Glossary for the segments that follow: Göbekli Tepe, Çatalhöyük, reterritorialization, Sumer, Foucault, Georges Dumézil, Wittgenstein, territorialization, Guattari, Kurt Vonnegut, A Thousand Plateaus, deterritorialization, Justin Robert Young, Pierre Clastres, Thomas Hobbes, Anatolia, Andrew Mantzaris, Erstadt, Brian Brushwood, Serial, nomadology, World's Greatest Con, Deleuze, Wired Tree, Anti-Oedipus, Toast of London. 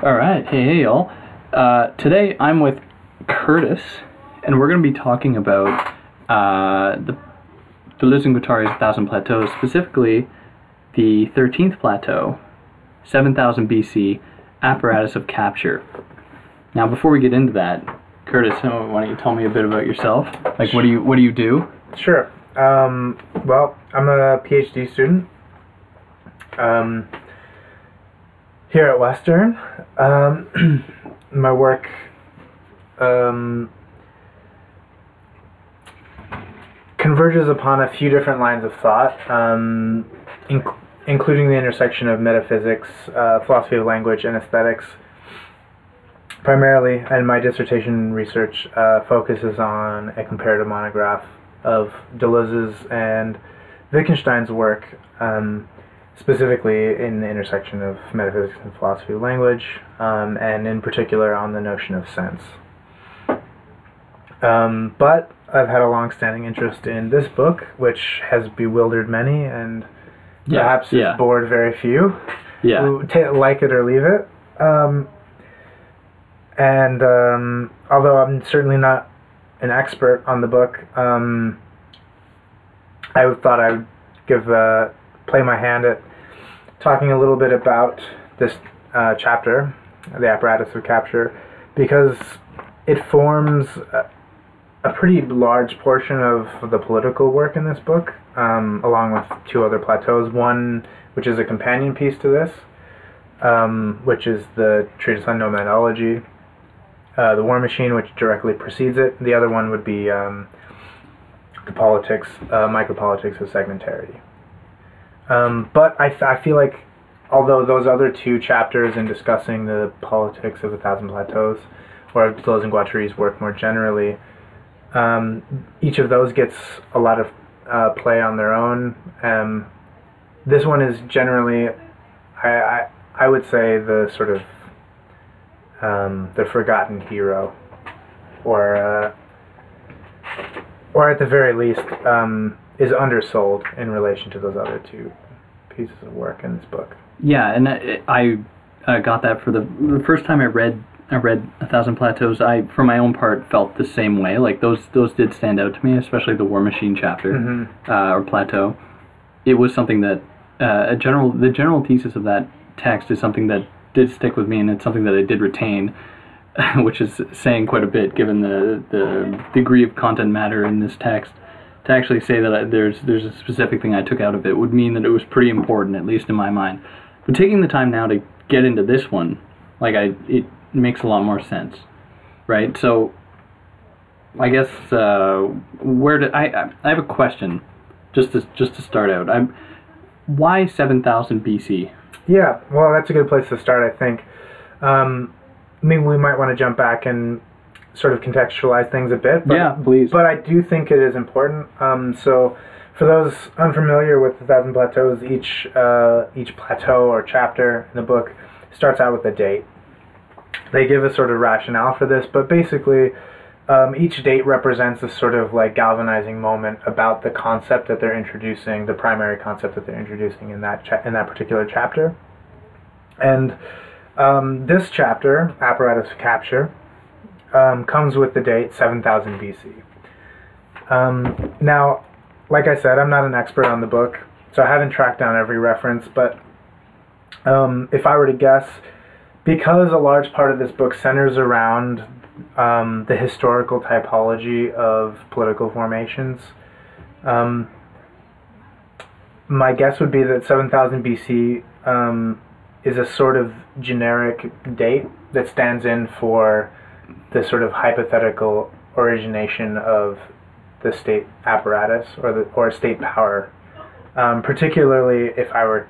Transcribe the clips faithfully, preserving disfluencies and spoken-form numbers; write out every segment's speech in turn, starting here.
All right, hey, hey, y'all. Uh, today I'm with Curtis, and we're going to be talking about uh, the Deleuze and Guattari's A Thousand Plateaus, specifically the thirteenth plateau, seven thousand B C, apparatus of capture. Now, before we get into that, Curtis, why don't you tell me a bit about yourself? Like, what do you what do you do? Sure. Um, well, I'm a PhD student um, here at Western. Um, my work um, converges upon a few different lines of thought, um, inc- including the intersection of metaphysics, uh, philosophy of language, and aesthetics. Primarily, and my dissertation research uh, focuses on a comparative monograph of Deleuze's and Wittgenstein's work, um, specifically in the intersection of metaphysics and philosophy of language, um, and in particular on the notion of sense. Um, but I've had a long-standing interest in this book, which has bewildered many and yeah, perhaps yeah. has bored very few yeah. who t- like it or leave it. Um, And um, although I'm certainly not an expert on the book, um, I thought I would give uh, play my hand at talking a little bit about this uh, chapter, the apparatus of capture, because it forms a, a pretty large portion of the political work in this book, um, along with two other plateaus, one which is a companion piece to this, um, which is the treatise on nomadology. Uh, the War Machine, which directly precedes it. The other one would be um, the politics, uh, micropolitics of segmentarity. Um, but I, th- I feel like, although those other two chapters in discussing the politics of A Thousand Plateaus, or Deleuze and Guattari's work more generally, um, each of those gets a lot of uh, play on their own. Um, this one is generally, I, I, I would say, the sort of Um, the forgotten hero, or uh, or at the very least um, is undersold in relation to those other two pieces of work in this book. Yeah, and I, I uh, got that for the, the first time I read I read A Thousand Plateaus. I, for my own part, felt the same way. Like those those did stand out to me, especially the War Machine chapter mm-hmm. uh, or plateau. It was something that uh, a general the general thesis of that text is something that did stick with me, and it's something that I did retain, which is saying quite a bit given the, the degree of content matter in this text. To actually say that I, there's there's a specific thing I took out of it would mean that it was pretty important, at least in my mind. But taking the time now to get into this one, like I, it makes a lot more sense, right? So, I guess uh, where did I? I have a question, just to just to start out. I'm why seven thousand B C? Yeah, well, that's a good place to start, I think. Um, maybe we might want to jump back and sort of contextualize things a bit. But, yeah, please. But I do think it is important. Um, so for those unfamiliar with the Thousand Plateaus, each uh, each plateau or chapter in the book starts out with a date. They give a sort of rationale for this, but basically um, each date represents a sort of like galvanizing moment about the concept that they're introducing, the primary concept that they're introducing in that cha- in that particular chapter. And um, this chapter, Apparatus of Capture, um, comes with the date seven thousand B C. Um, now, like I said, I'm not an expert on the book, so I haven't tracked down every reference, but um, if I were to guess, because a large part of this book centers around um, the historical typology of political formations, um, my guess would be that seven thousand B C um, is a sort of generic date that stands in for the sort of hypothetical origination of the state apparatus or the or state power. Um, particularly, if I were,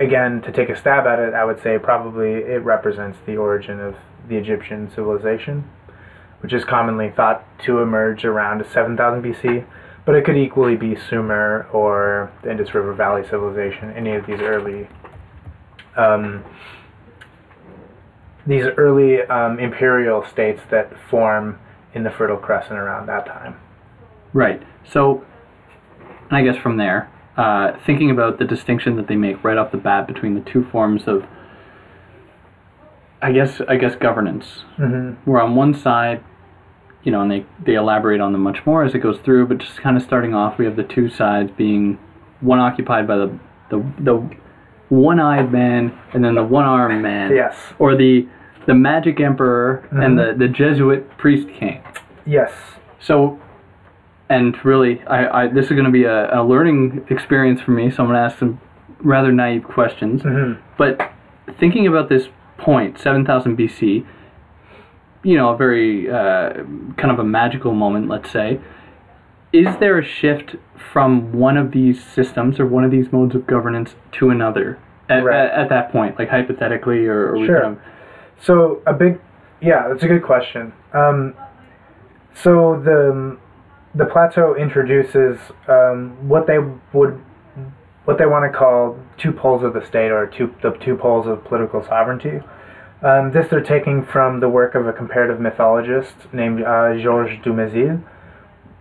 again, to take a stab at it, I would say probably it represents the origin of the Egyptian civilization, which is commonly thought to emerge around seven thousand B C, but it could equally be Sumer or the Indus River Valley civilization, any of these early Um, these early um, imperial states that form in the Fertile Crescent around that time. Right. So, and I guess from there, uh, thinking about the distinction that they make right off the bat between the two forms of, I guess, I guess governance, mm-hmm. where on one side, you know, and they, they elaborate on them much more as it goes through, but just kind of starting off, we have the two sides being one occupied by the the, the one-eyed man and then the one-armed man. Yes. Or the the magic emperor mm-hmm. and the, the Jesuit priest king. Yes. So, and really, I, I this is going to be a, a learning experience for me, so I'm going to ask some rather naive questions. Mm-hmm. But thinking about this point, seven thousand B C, you know, a very uh, kind of a magical moment, let's say. Is there a shift from one of these systems or one of these modes of governance to another at, right. at, at that point, like hypothetically? or, or Sure. Kind of... So a big, yeah, that's a good question. Um, so the the plateau introduces um, what they would, what they want to call two poles of the state or two the two poles of political sovereignty. Um, this they're taking from the work of a comparative mythologist named uh, Georges Dumézil,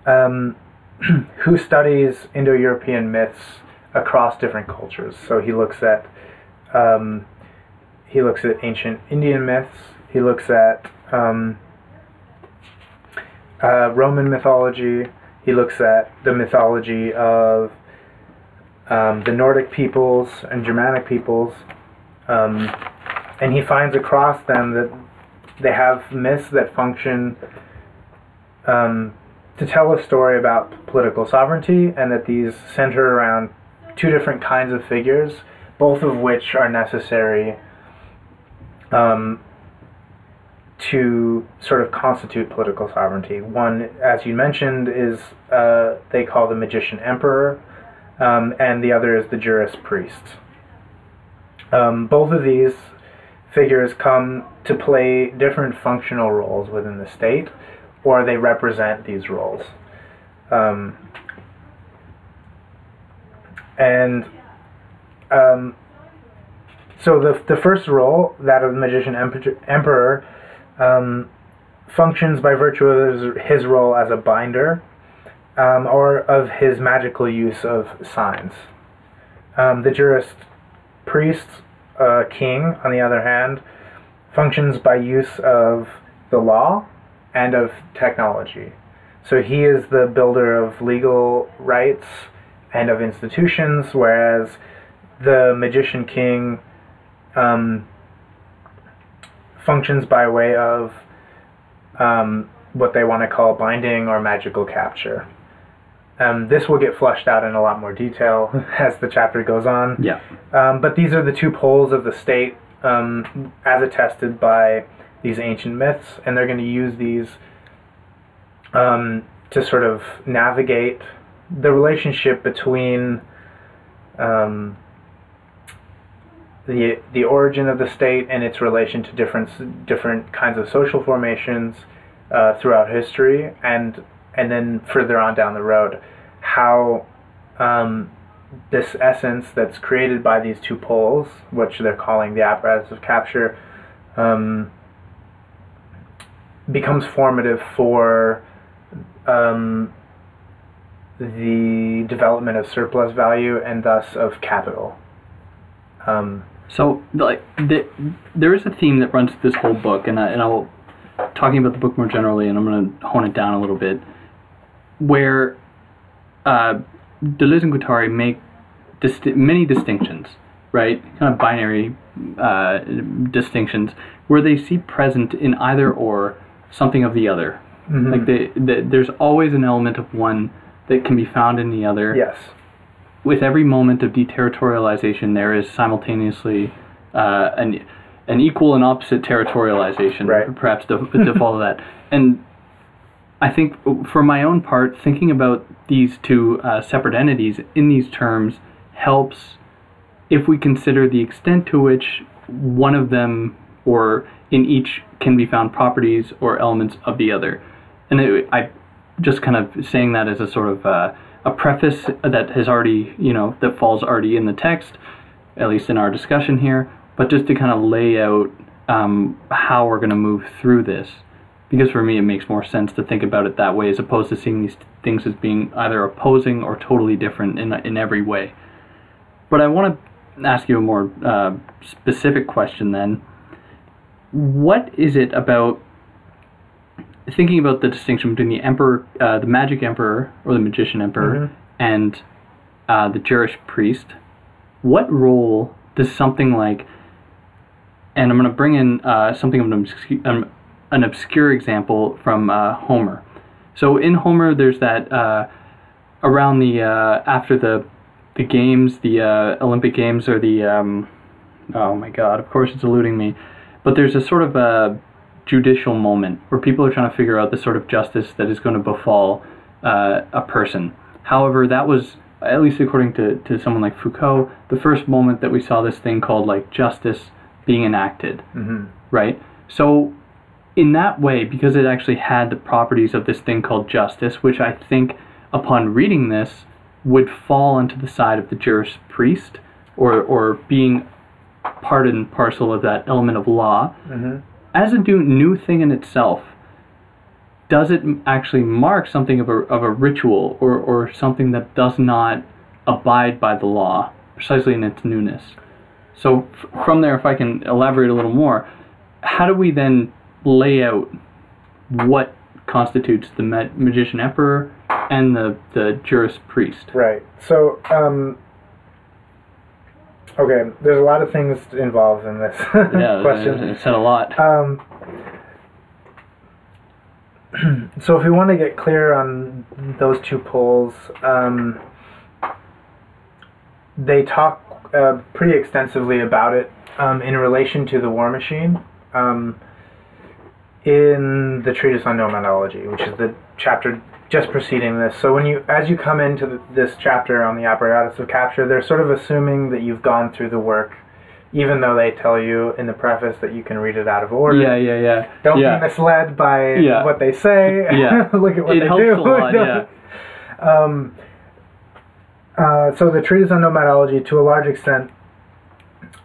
um, who studies Indo-European myths across different cultures. So he looks at um, he looks at ancient Indian myths. He looks at um, uh, Roman mythology. He looks at the mythology of um, the Nordic peoples and Germanic peoples. Um, And he finds across them that they have myths that function um, to tell a story about political sovereignty, and that these center around two different kinds of figures, both of which are necessary um, to sort of constitute political sovereignty. One, as you mentioned, is uh, they call the magician emperor, um, and the other is the jurist priest. Um, both of these figures come to play different functional roles within the state, or they represent these roles. Um, and um, so the the first role, that of the magician emperor, um, functions by virtue of his, his role as a binder, um, or of his magical use of signs. Um, the jurist priest Uh, king, on the other hand, functions by use of the law and of technology. So he is the builder of legal rights and of institutions, whereas the magician king um, functions by way of um, what they want to call binding or magical capture. Um, this will get fleshed out in a lot more detail as the chapter goes on. Yeah. Um, but these are the two poles of the state um, as attested by these ancient myths, and they're going to use these um, to sort of navigate the relationship between um, the the origin of the state and its relation to different different kinds of social formations uh, throughout history, and and then further on down the road, how um, this essence that's created by these two poles, which they're calling the apparatus of capture, um, becomes formative for um, the development of surplus value and thus of capital. Um, so like the, there is a theme that runs through this whole book, and I, and I will, talking about the book more generally, and I'm going to hone it down a little bit, where uh, Deleuze and Guattari make dist- many distinctions, right? Kind of binary uh, distinctions, where they see present in either or something of the other. Mm-hmm. Like they, they, there's always an element of one that can be found in the other. Yes. With every moment of deterritorialization, there is simultaneously uh, an an equal and opposite territorialization, right. Perhaps the default of that. And I think for my own part, thinking about these two uh, separate entities in these terms helps if we consider the extent to which one of them or in each can be found properties or elements of the other. And it, I just kind of saying that as a sort of uh, a preface that has already, you know, that falls already in the text, at least in our discussion here, but just to kind of lay out um, how we're going to move through this. because for me it makes more sense to think about it that way, as opposed to seeing these things as being either opposing or totally different in in every way. But I want to ask you a more uh, specific question then. What is it about thinking about the distinction between the emperor, uh, the magic emperor or the magician emperor, mm-hmm. and uh, the Jewish priest? What role does something like, and I'm going to bring in uh, something of an obscure, um, an obscure example from uh, Homer. So in Homer, there's that uh, around the uh, after the the games, the uh, Olympic Games, or the um, oh my God, of course it's eluding me. But there's a sort of a judicial moment where people are trying to figure out the sort of justice that is going to befall uh, a person. However, that was, at least according to, to someone like Foucault, the first moment that we saw this thing called like justice being enacted, mm-hmm. right? So in that way, because it actually had the properties of this thing called justice, which I think upon reading this would fall into the side of the Jewish priest or, or being part and parcel of that element of law, mm-hmm. as a new thing in itself, does it actually mark something of a of a ritual or, or something that does not abide by the law, precisely in its newness? So f- from there, if I can elaborate a little more, how do we then lay out what constitutes the ma- magician emperor and the, the jurist priest? Right. So, um... okay, there's a lot of things involved in this yeah, question. It said a lot. Um, so if we want to get clear on those two poles, um, they talk uh, pretty extensively about it um, in relation to the War Machine um, in the Treatise on Nomenology, which is the chapter just preceding this. So when you, as you come into the, this chapter on the apparatus of capture, they're sort of assuming that you've gone through the work, even though they tell you in the preface that you can read it out of order. Yeah, yeah, yeah. Don't yeah. be misled by yeah. what they say. Yeah. Look at what it they do. It helps a lot, yeah. Um, uh, so the Treatise on Nomenology, to a large extent,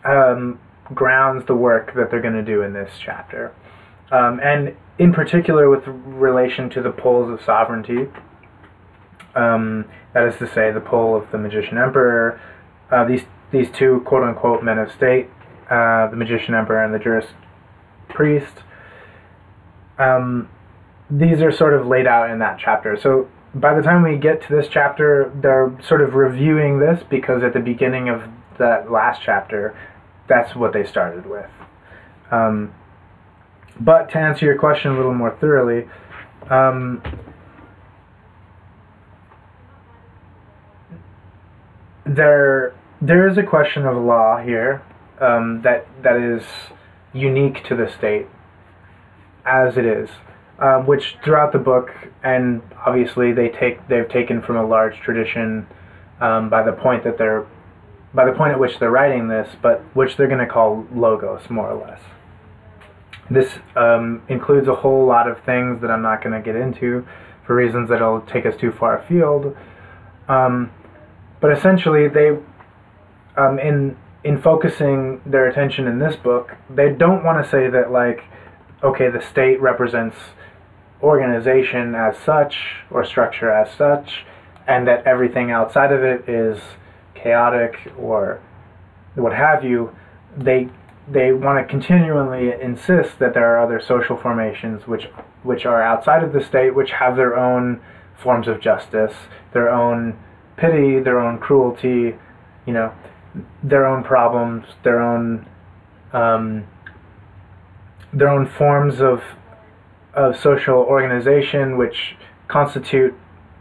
um, grounds the work that they're going to do in this chapter. Um, and in particular with relation to the poles of sovereignty, um, that is to say the pole of the magician emperor, uh, these these two quote-unquote men of state, uh, the magician emperor and the jurist priest, um, these are sort of laid out in that chapter. So by the time we get to this chapter, they're sort of reviewing this, because at the beginning of that last chapter, that's what they started with. Um, But to answer your question a little more thoroughly, um, there there is a question of law here um, that that is unique to the state as it is, um, which throughout the book, and obviously they take they've taken from a large tradition um, by the point that they're by the point at which they're writing this, but which they're going to call logos, more or less. This um, includes a whole lot of things that I'm not going to get into for reasons that will take us too far afield. Um, but essentially, they, um, in in focusing their attention in this book, they don't want to say that, like, okay, the state represents organization as such or structure as such, and that everything outside of it is chaotic or what have you. They... They want to continually insist that there are other social formations which which are outside of the state, which have their own forms of justice, their own pity, their own cruelty, you know, their own problems, their own um, their own forms of of social organization, which constitute,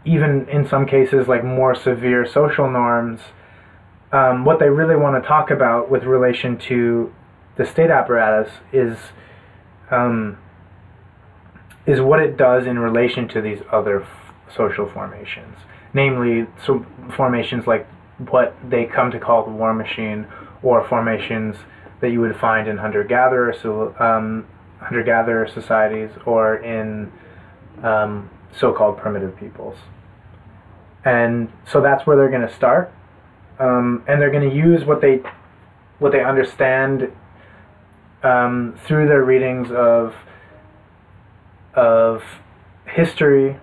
even in some cases, like more severe social norms. Um, what they really want to talk about with relation to the state apparatus is um, is what it does in relation to these other f- social formations, namely so formations like what they come to call the war machine, or formations that you would find in hunter-gatherer so um, hunter-gatherer societies or in um, so-called primitive peoples. And so that's where they're going to start, um, and they're going to use what they what they understand Um, through their readings of of history,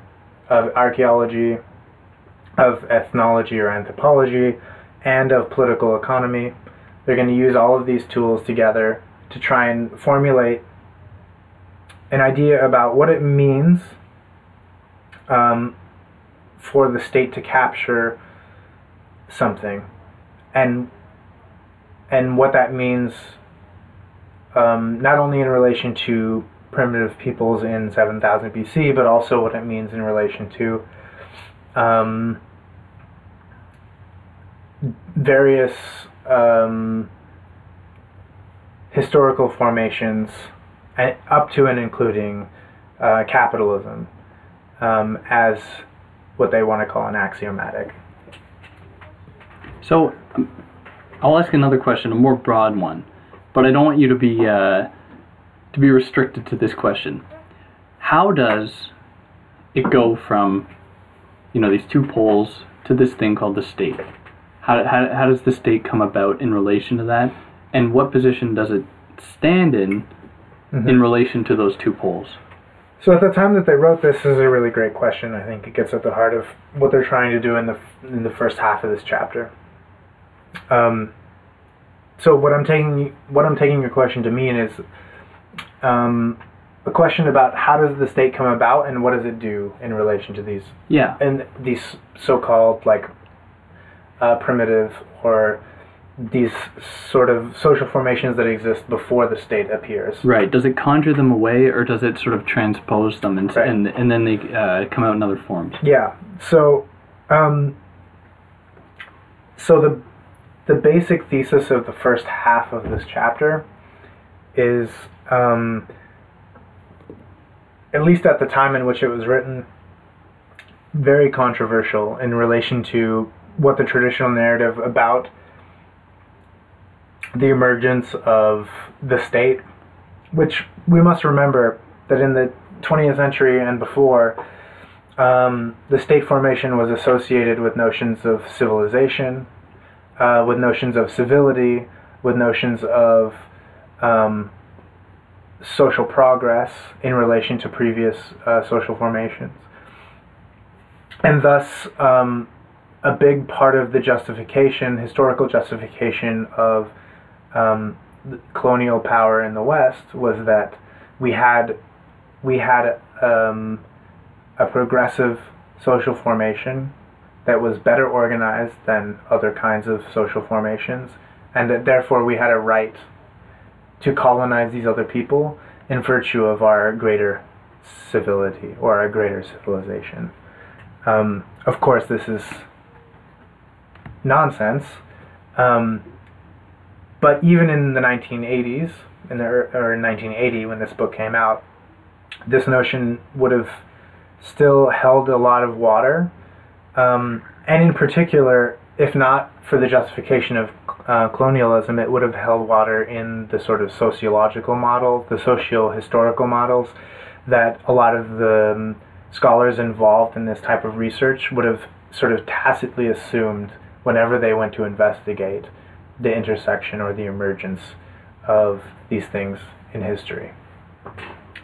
of archaeology, of ethnology or anthropology, and of political economy. They're going to use all of these tools together to try and formulate an idea about what it means um, for the state to capture something, and and what that means um, not only in relation to primitive peoples in seven thousand B C, but also what it means in relation to um, various um, historical formations, and up to and including uh, capitalism um, as what they want to call an axiomatic. So um, I'll ask another question, a more broad one, but I don't want you to be uh, to be restricted to this question. How does it go from, you know, these two poles to this thing called the state? How, how how does the state come about in relation to that, and what position does it stand in, mm-hmm. in relation to those two poles? So at the time that they wrote this, is a really great question. I think it gets at the heart of what they're trying to do in the in the first half of this chapter. Um, so what I'm taking what I'm taking your question to mean is um, a question about how does the state come about and what does it do in relation to these yeah and these so-called like. Uh, primitive or these sort of social formations that exist before the state appears. Right. Does it conjure them away, or does it sort of transpose them and right. and, and then they uh, come out in other forms? Yeah. So, um, so the the basic thesis of the first half of this chapter is, um, at least at the time in which it was written, very controversial in relation to what the traditional narrative about the emergence of the state, which we must remember that in the twentieth century and before, um, the state formation was associated with notions of civilization, uh, with notions of civility, with notions of um, social progress in relation to previous uh, social formations. And thus, um, a big part of the justification, historical justification of um, colonial power in the West was that we had we had um, a progressive social formation that was better organized than other kinds of social formations, and that therefore we had a right to colonize these other people in virtue of our greater civility or our greater civilization. Um, of course, this is nonsense, um, but even in the nineteen eighties, in the, or nineteen eighty when this book came out, this notion would have still held a lot of water, um, and in particular, if not for the justification of uh, colonialism, it would have held water in the sort of sociological model, the socio-historical models that a lot of the um, scholars involved in this type of research would have sort of tacitly assumed whenever they went to investigate the intersection or the emergence of these things in history.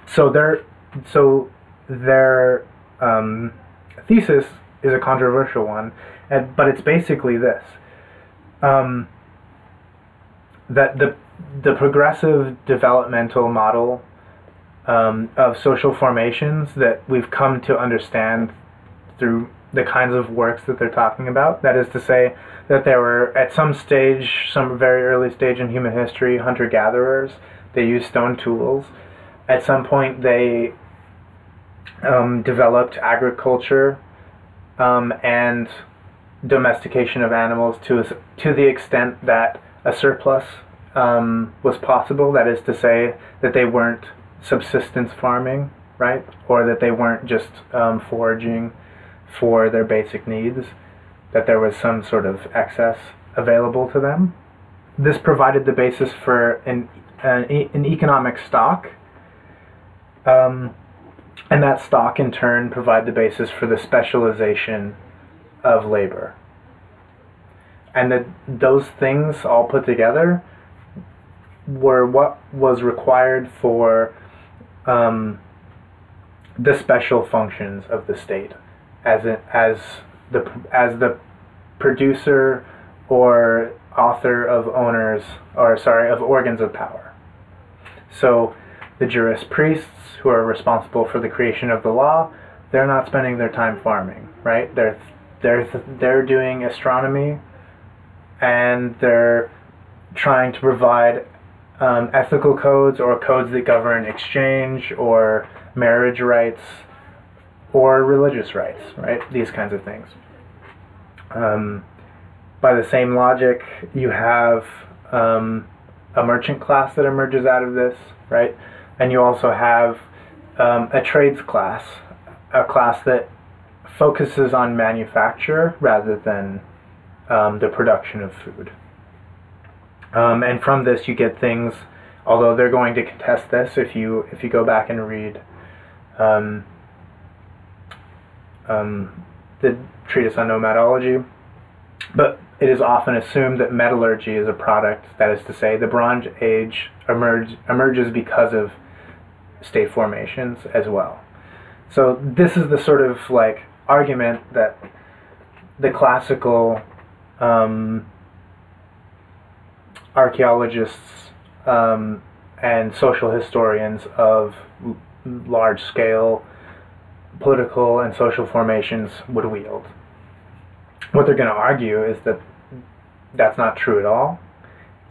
So their so their um, thesis is a controversial one, and, but it's basically this: um, that the the progressive developmental model um, of social formations that we've come to understand through the kinds of works that they're talking about. That is to say that there were, at some stage, some very early stage in human history, hunter-gatherers. They used stone tools. At some point, they um, developed agriculture um, and domestication of animals to, to the extent that a surplus um, was possible. That is to say that they weren't subsistence farming, right? Or that they weren't just um, foraging for their basic needs, that there was some sort of excess available to them. This provided the basis for an an, an economic stock, um, and that stock in turn provided the basis for the specialization of labor. And that those things all put together were what was required for um, the special functions of the state as it, as the as the producer or author of owners or sorry of organs of power. So the juris priests who are responsible for the creation of the law, they're not spending their time farming, right? They're they're they're doing astronomy, and they're trying to provide um, ethical codes or codes that govern exchange or marriage rights or religious rights, right? These kinds of things. Um, by the same logic, you have um, a merchant class that emerges out of this, right? And you also have um, a trades class, a class that focuses on manufacture rather than um, the production of food. Um, and from this you get things, although they're going to contest this if you if you go back and read um, um, the treatise on nomadology, but it is often assumed that metallurgy is a product, that is to say the Bronze Age emerge, emerges because of state formations as well. So this is the sort of like argument that the classical um, archaeologists um, and social historians of l- large-scale political and social formations would wield. What they're going to argue is that that's not true at all,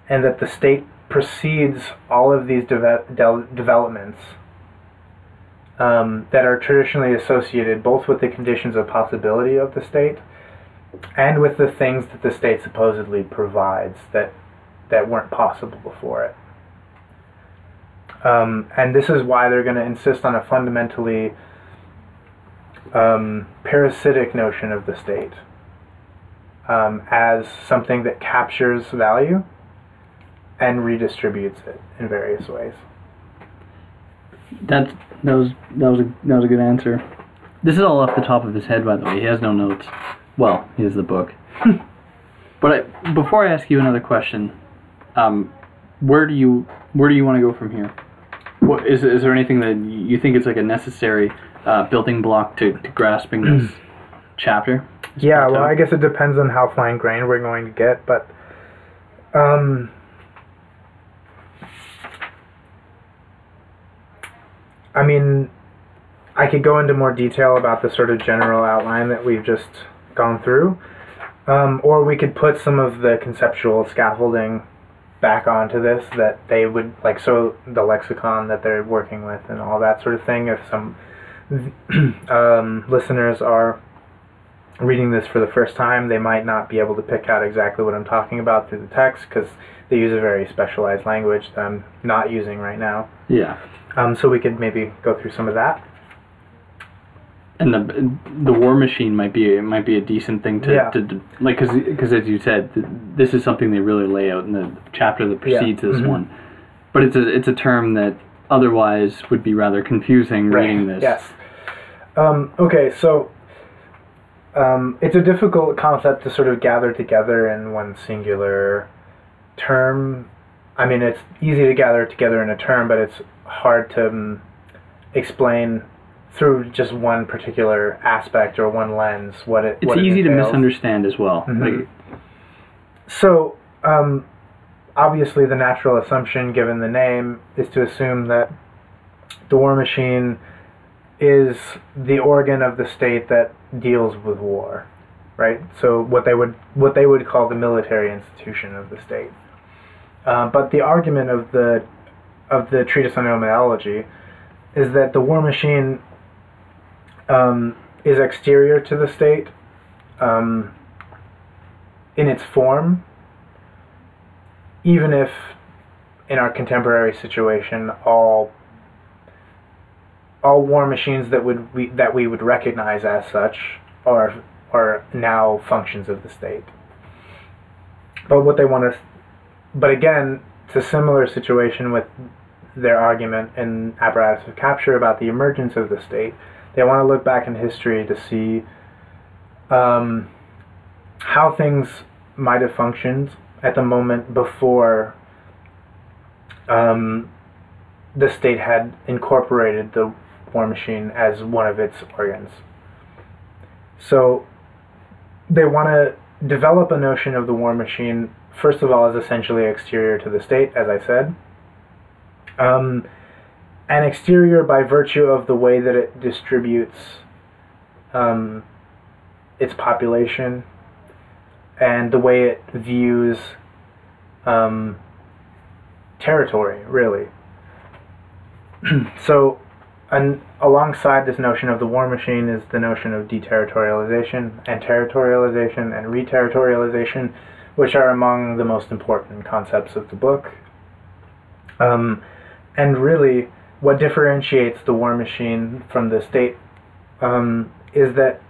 and that the state precedes all of these de- de- developments um, that are traditionally associated both with the conditions of possibility of the state and with the things that the state supposedly provides that that weren't possible before it. Um, and this is why they're going to insist on a fundamentally um, parasitic notion of the state um, as something that captures value and redistributes it in various ways. That that was that was a that was a good answer. This is all off the top of his head, by the way. He has no notes. Well, he has the book. But I, before I ask you another question, Um, where do you where do you want to go from here? What is is there anything that you think is like a necessary uh, building block to, to grasping this chapter? This yeah, plateau? Well, I guess it depends on how fine grained we're going to get, but um, I mean, I could go into more detail about the sort of general outline that we've just gone through, um, or we could put some of the conceptual scaffolding back onto this that they would like, so the lexicon that they're working with and all that sort of thing, if some um, listeners are reading this for the first time, they might not be able to pick out exactly what I'm talking about through the text because they use a very specialized language that I'm not using right now. Yeah. Um. So we could maybe go through some of that. And the the war machine might be it might be a decent thing to, yeah. to, to like because because as you said, this is something they really lay out in the chapter that precedes yeah. this mm-hmm. one, but it's a it's a term that otherwise would be rather confusing right. reading this. Yes. Um, okay, so um, it's a difficult concept to sort of gather together in one singular term. I mean, it's easy to gather together in a term, but it's hard to um, explain through just one particular aspect or one lens, what it It's what easy it to misunderstand as well. Mm-hmm. Like, so, um, obviously the natural assumption, given the name, is to assume that the war machine is the organ of the state that deals with war, right? So what they would what they would call the military institution of the state. Uh, but the argument of the of the treatise on nomadology is that the war machine Um, is exterior to the state um, in its form, even if in our contemporary situation all all war machines that would we, that we would recognize as such are are now functions of the state. But what they want to, but again, it's a similar situation with their argument in Apparatus of Capture about the emergence of the state. They want to look back in history to see um, how things might have functioned at the moment before um, the state had incorporated the war machine as one of its organs. So they want to develop a notion of the war machine, first of all, as essentially exterior to the state, as I said, um, and exterior by virtue of the way that it distributes um, its population and the way it views um, territory, really. So, and alongside this notion of the war machine is the notion of deterritorialization and territorialization and reterritorialization, which are among the most important concepts of the book. Um, and really, what differentiates the war machine from the state um, is that,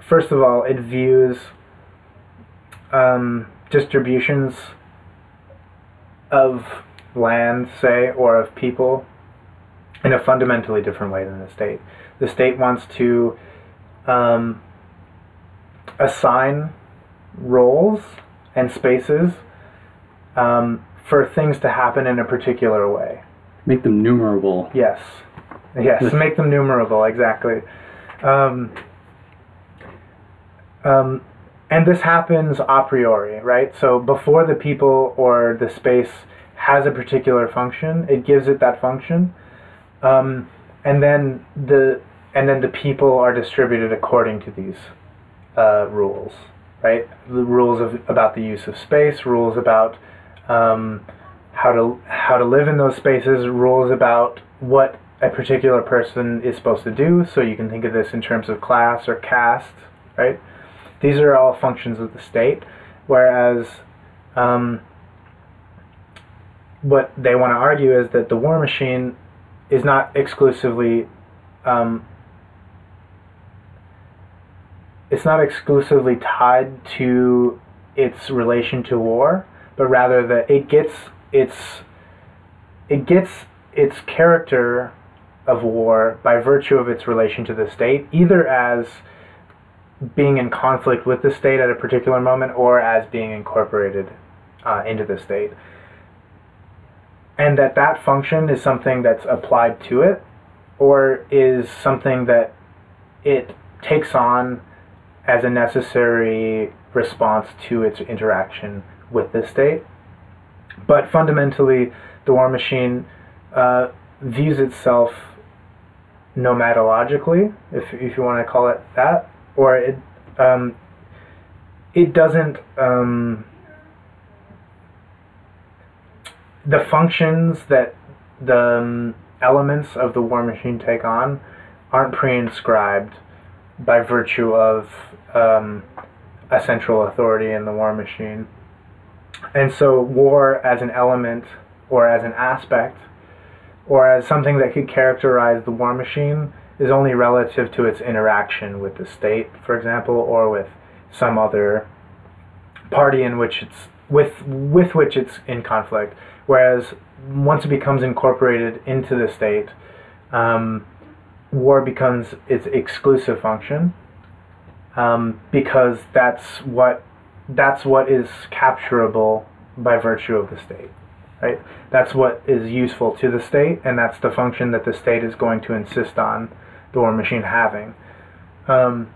first of all, it views um, distributions of land, say, or of people in a fundamentally different way than the state. The state wants to um, assign roles and spaces um, for things to happen in a particular way. Make them numerable. Yes. Yes, make them numerable, exactly. Um, um, and this happens a priori, right? So before the people or the space has a particular function, it gives it that function, um, and then the and then the people are distributed according to these uh, rules, right? The rules of about the use of space, rules about um, how to how to live in those spaces, rules about what a particular person is supposed to do. So you can think of this in terms of class or caste, right? These are all functions of the state, whereas um, what they want to argue is that the war machine is not exclusively um, it's not exclusively tied to its relation to war, but rather that it gets its it gets its character of war by virtue of its relation to the state, either as being in conflict with the state at a particular moment or as being incorporated uh, into the state. And that that function is something that's applied to it, or is something that it takes on as a necessary response to its interaction with the state. But fundamentally, the war machine uh, views itself nomadologically, if if you want to call it that, or it um, it doesn't. Um, The functions that the um, elements of the war machine take on aren't pre-inscribed by virtue of um, a central authority in the war machine. And so war as an element or as an aspect or as something that could characterize the war machine is only relative to its interaction with the state, for example, or with some other party in which it's with with which it's in conflict. Whereas once it becomes incorporated into the state, um, war becomes its exclusive function, um, because that's what that's what is capturable by virtue of the state, right? That's what is useful to the state, and that's the function that the state is going to insist on the war machine having. Um,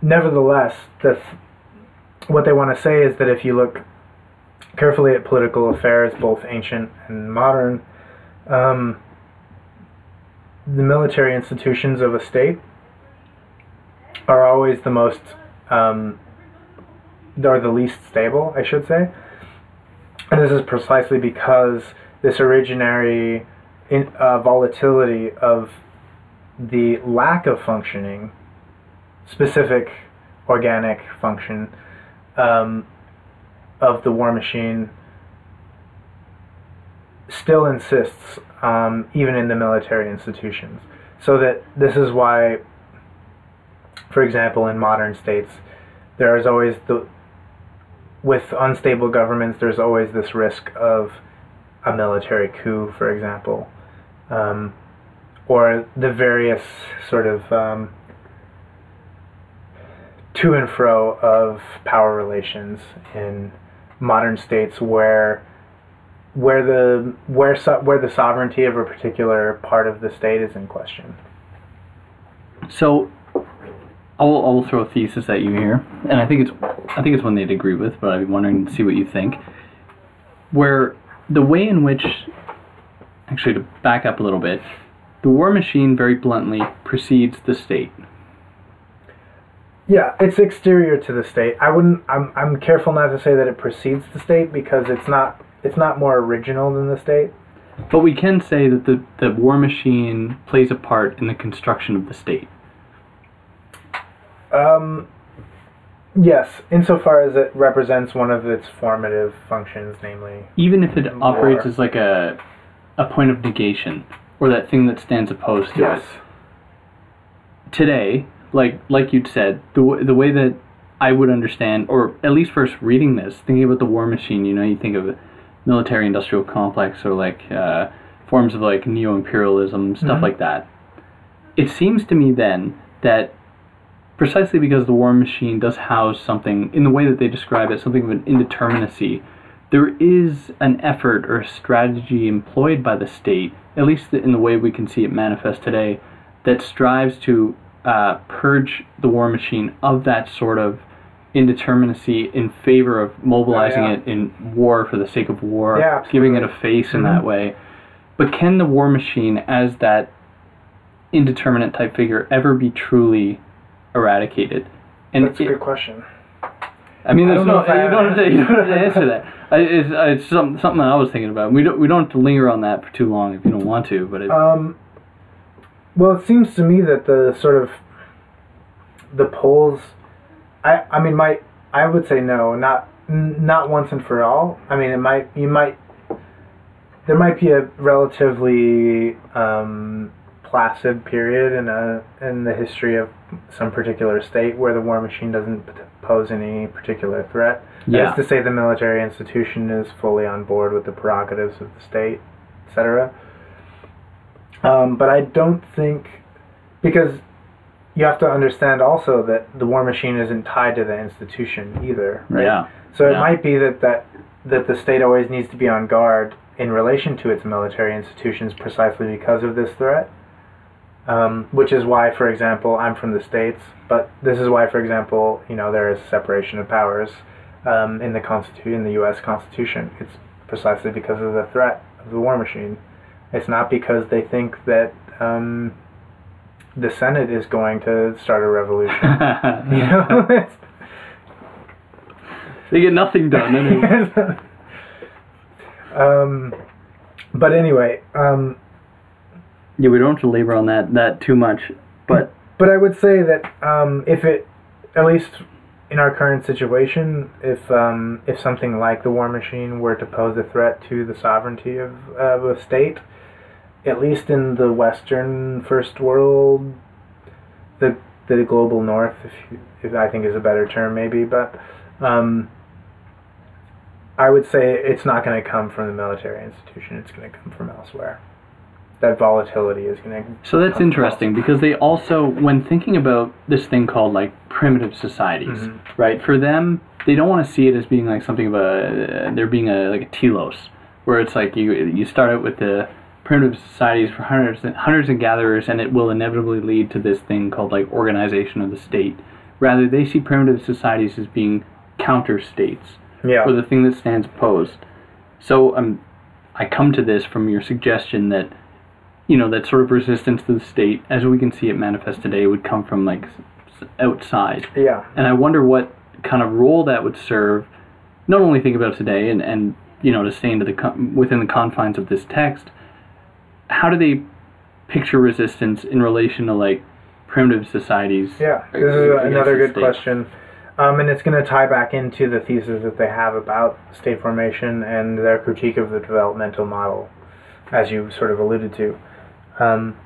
nevertheless, the th- what they want to say is that if you look carefully at political affairs, both ancient and modern, um, the military institutions of a state are always the most, um, are the least stable, I should say. And this is precisely because this originary in, uh, volatility of the lack of functioning, specific organic function, um, of the war machine still insists, um, even in the military institutions. So that this is why, for example, in modern states, there is always the, with unstable governments, there's always this risk of a military coup, for example, um, or the various sort of um, to and fro of power relations in modern states where where the where so, where the sovereignty of a particular part of the state is in question. So, I will I will throw a thesis at you here, and I think it's I think it's one they'd agree with, but I'd be wondering to see what you think. Where the way in which, actually, to back up a little bit, the war machine very bluntly precedes the state. Yeah, it's exterior to the state. I wouldn't. I'm I'm careful not to say that it precedes the state, because it's not. It's not more original than the state. But we can say that the, the war machine plays a part in the construction of the state. Um, yes, insofar as it represents one of its formative functions, namely... Even if it war. operates as like a a point of negation, or that thing that stands opposed to yes. it. Today, like like you'd said, the w- the way that I would understand, or at least first reading this, thinking about the war machine, you know, you think of it, military-industrial complex, or like uh, forms of like neo-imperialism, stuff mm-hmm. like that. It seems to me then that precisely because the war machine does house something, in the way that they describe it, something of an indeterminacy, there is an effort or a strategy employed by the state, at least in the way we can see it manifest today, that strives to uh, purge the war machine of that sort of indeterminacy in favor of mobilizing oh, yeah. it in war for the sake of war, yeah, giving it a face mm-hmm. in that way. But can the war machine, as that indeterminate type figure, ever be truly eradicated? And that's it, a good question. I mean, there's I don't no, you, I don't to, you don't have to answer that. I, it's it's some, something that I was thinking about. We don't we don't have to linger on that for too long if you don't want to. But it, um, well, it seems to me that the sort of the poles. I, I mean, my I would say no, not not once and for all. I mean, it might you might there might be a relatively um, placid period in a in the history of some particular state where the war machine doesn't pose any particular threat. Yeah. That is to say, the military institution is fully on board with the prerogatives of the state, et cetera. Um, but I don't think because. You have to understand also that the war machine isn't tied to the institution either, right? Yeah. So it yeah. might be that, that that the state always needs to be on guard in relation to its military institutions precisely because of this threat, um, which is why, for example, I'm from the States, but this is why, for example, you know, there is separation of powers um, in the Constitution, in the U S Constitution. It's precisely because of the threat of the war machine. It's not because they think that... Um, the Senate is going to start a revolution. You know? They get nothing done anyway. um, but anyway, um, yeah, we don't have to labor on that that too much. But but I would say that um, if it, at least in our current situation, if um, if something like the war machine were to pose a threat to the sovereignty of, of a state. At least in the Western First World, the the global North, if, you, if I think is a better term, maybe, but um, I would say it's not going to come from the military institution. It's going to come from elsewhere. That volatility is going to. So that's interesting because they also, when thinking about this thing called like primitive societies, mm-hmm. right? For them, they don't want to see it as being like something of a there being a like a telos, where it's like you you start out with the primitive societies for hunters and, hunters and gatherers, and it will inevitably lead to this thing called like organization of the state. Rather, they see primitive societies as being counter-states, yeah. or the thing that stands opposed. So um, I come to this from your suggestion that, you know, that sort of resistance to the state, as we can see it manifest today, would come from like outside. Yeah. And I wonder what kind of role that would serve, not only think about today and, and you know, to stay into the con- within the confines of this text, how do they picture resistance in relation to like primitive societies? Yeah, this is another good question. Um, and it's going to tie back into the thesis that they have about state formation and their critique of the developmental model, as you sort of alluded to. Um,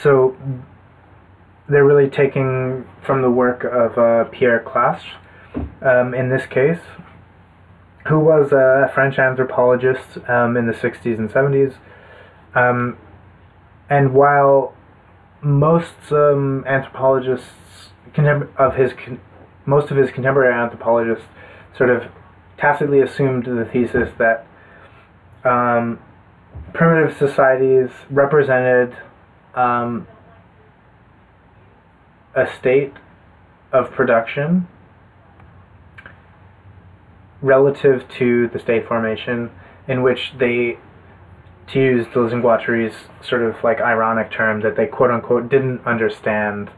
so they're really taking from the work of uh, Pierre Clastres, um, in this case, who was a French anthropologist um, in the sixties and seventies. Um, and while most um, anthropologists contem- of his con- most of his contemporary anthropologists sort of tacitly assumed the thesis that um, primitive societies represented um, a state of production relative to the state formation in which they, to use Deleuze and Guattari's sort of like ironic term, that they quote-unquote didn't understand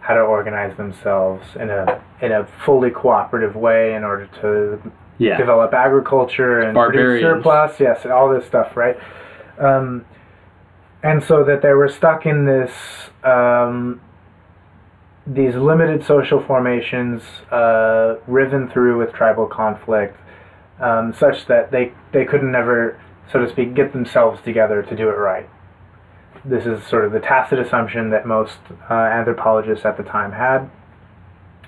how to organize themselves in a in a fully cooperative way in order to yeah. develop agriculture and produce surplus, yes, all this stuff, right? Um, and so that they were stuck in this um, these limited social formations uh, riven through with tribal conflict, um, such that they, they couldn't ever, so to speak, get themselves together to do it right. This is sort of the tacit assumption that most uh, anthropologists at the time had.